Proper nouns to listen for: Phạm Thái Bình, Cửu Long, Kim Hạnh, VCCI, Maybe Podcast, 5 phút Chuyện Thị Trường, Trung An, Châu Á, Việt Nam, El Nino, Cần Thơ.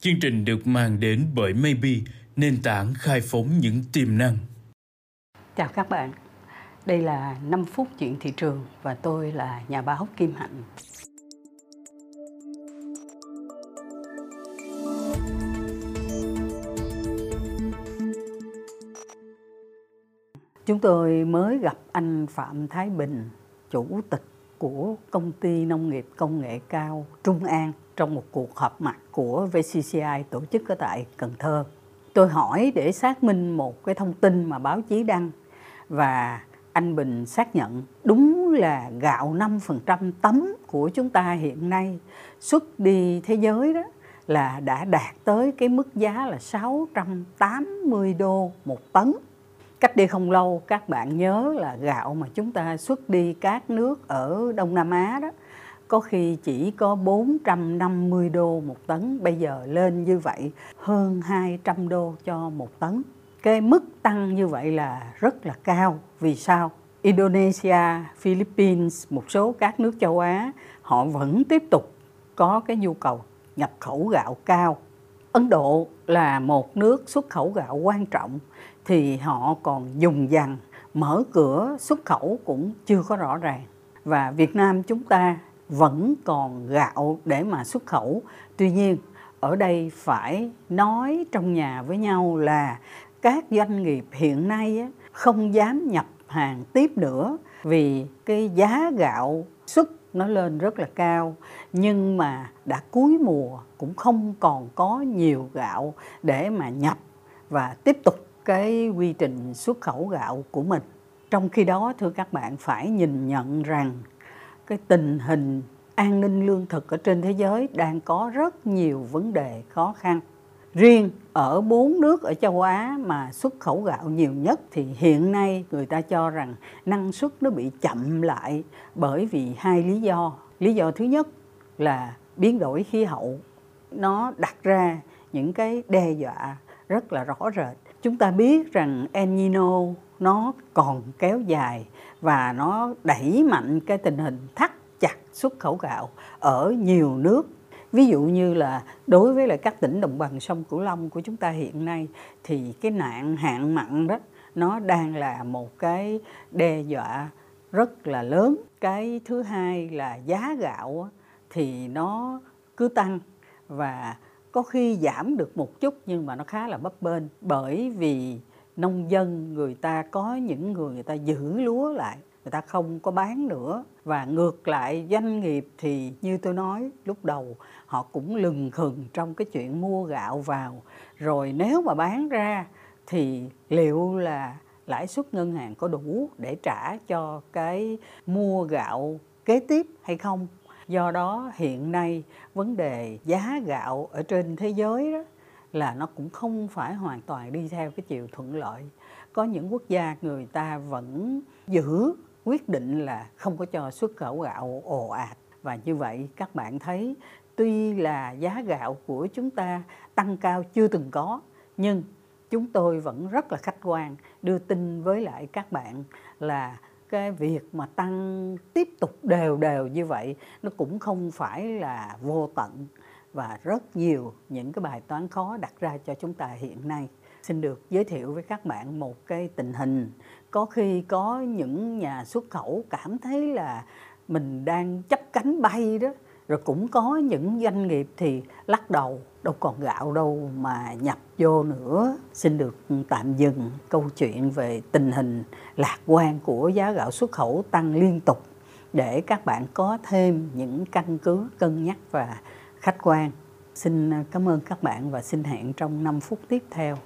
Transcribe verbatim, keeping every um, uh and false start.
Chương trình được mang đến bởi Maybe, nền tảng khai phóng những tiềm năng. Chào các bạn, đây là năm phút chuyện thị trường và tôi là nhà báo Kim Hạnh. Chúng tôi mới gặp anh Phạm Thái Bình, chủ tịch của công ty nông nghiệp công nghệ cao Trung An trong một cuộc họp mặt của vê xê xê i tổ chức ở tại Cần Thơ. Tôi hỏi để xác minh một cái thông tin mà báo chí đăng và anh Bình xác nhận đúng là gạo năm phần trăm tấm của chúng ta hiện nay xuất đi thế giới đó là đã đạt tới cái mức giá là sáu trăm tám mươi đô một tấn. Cách đây không lâu, các bạn nhớ là gạo mà chúng ta xuất đi các nước ở Đông Nam Á đó, có khi chỉ có bốn trăm năm mươi đô một tấn, bây giờ lên như vậy hơn hai trăm đô cho một tấn. Cái mức tăng như vậy là rất là cao. Vì sao? Indonesia, Philippines, một số các nước châu Á, họ vẫn tiếp tục có cái nhu cầu nhập khẩu gạo cao. Ấn Độ là một nước xuất khẩu gạo quan trọng thì họ còn dùng dằng, mở cửa xuất khẩu cũng chưa có rõ ràng. Và Việt Nam chúng ta vẫn còn gạo để mà xuất khẩu. Tuy nhiên, ở đây phải nói trong nhà với nhau là các doanh nghiệp hiện nay không dám nhập hàng tiếp nữa vì cái giá gạo xuất nó lên rất là cao, nhưng mà đã cuối mùa cũng không còn có nhiều gạo để mà nhập và tiếp tục cái quy trình xuất khẩu gạo của mình. Trong khi đó, thưa các bạn, phải nhìn nhận rằng cái tình hình an ninh lương thực ở trên thế giới đang có rất nhiều vấn đề khó khăn. Riêng ở bốn nước ở châu Á mà xuất khẩu gạo nhiều nhất thì hiện nay người ta cho rằng năng suất nó bị chậm lại bởi vì hai lý do. Lý do thứ nhất là biến đổi khí hậu. Nó đặt ra những cái đe dọa rất là rõ rệt. Chúng ta biết rằng El Nino nó còn kéo dài và nó đẩy mạnh cái tình hình thắt chặt xuất khẩu gạo ở nhiều nước. Ví dụ như là đối với lại các tỉnh đồng bằng sông Cửu Long của chúng ta hiện nay thì cái nạn hạn mặn đó nó đang là một cái đe dọa rất là lớn. Cái thứ hai là giá gạo thì nó cứ tăng và có khi giảm được một chút nhưng mà nó khá là bấp bênh bởi vì nông dân người ta có những người người ta giữ lúa lại, người ta không có bán nữa. Và ngược lại doanh nghiệp thì như tôi nói lúc đầu, họ cũng lừng khừng trong cái chuyện mua gạo vào. Rồi nếu mà bán ra thì liệu là lãi suất ngân hàng có đủ để trả cho cái mua gạo kế tiếp hay không? Do đó hiện nay vấn đề giá gạo ở trên thế giới đó là nó cũng không phải hoàn toàn đi theo cái chiều thuận lợi. Có những quốc gia người ta vẫn giữ quyết định là không có cho xuất khẩu gạo ồ ạt. Và như vậy các bạn thấy tuy là giá gạo của chúng ta tăng cao chưa từng có, nhưng chúng tôi vẫn rất là khách quan đưa tin với lại các bạn là cái việc mà tăng tiếp tục đều đều như vậy nó cũng không phải là vô tận và rất nhiều những cái bài toán khó đặt ra cho chúng ta hiện nay. Xin được giới thiệu với các bạn một cái tình hình có khi có những nhà xuất khẩu cảm thấy là mình đang chấp cánh bay đó, rồi cũng có những doanh nghiệp thì lắc đầu, đâu còn gạo đâu mà nhập vô nữa. Xin được tạm dừng câu chuyện về tình hình lạc quan của giá gạo xuất khẩu tăng liên tục để các bạn có thêm những căn cứ cân nhắc và khách quan. Xin cảm ơn các bạn và xin hẹn trong năm phút tiếp theo.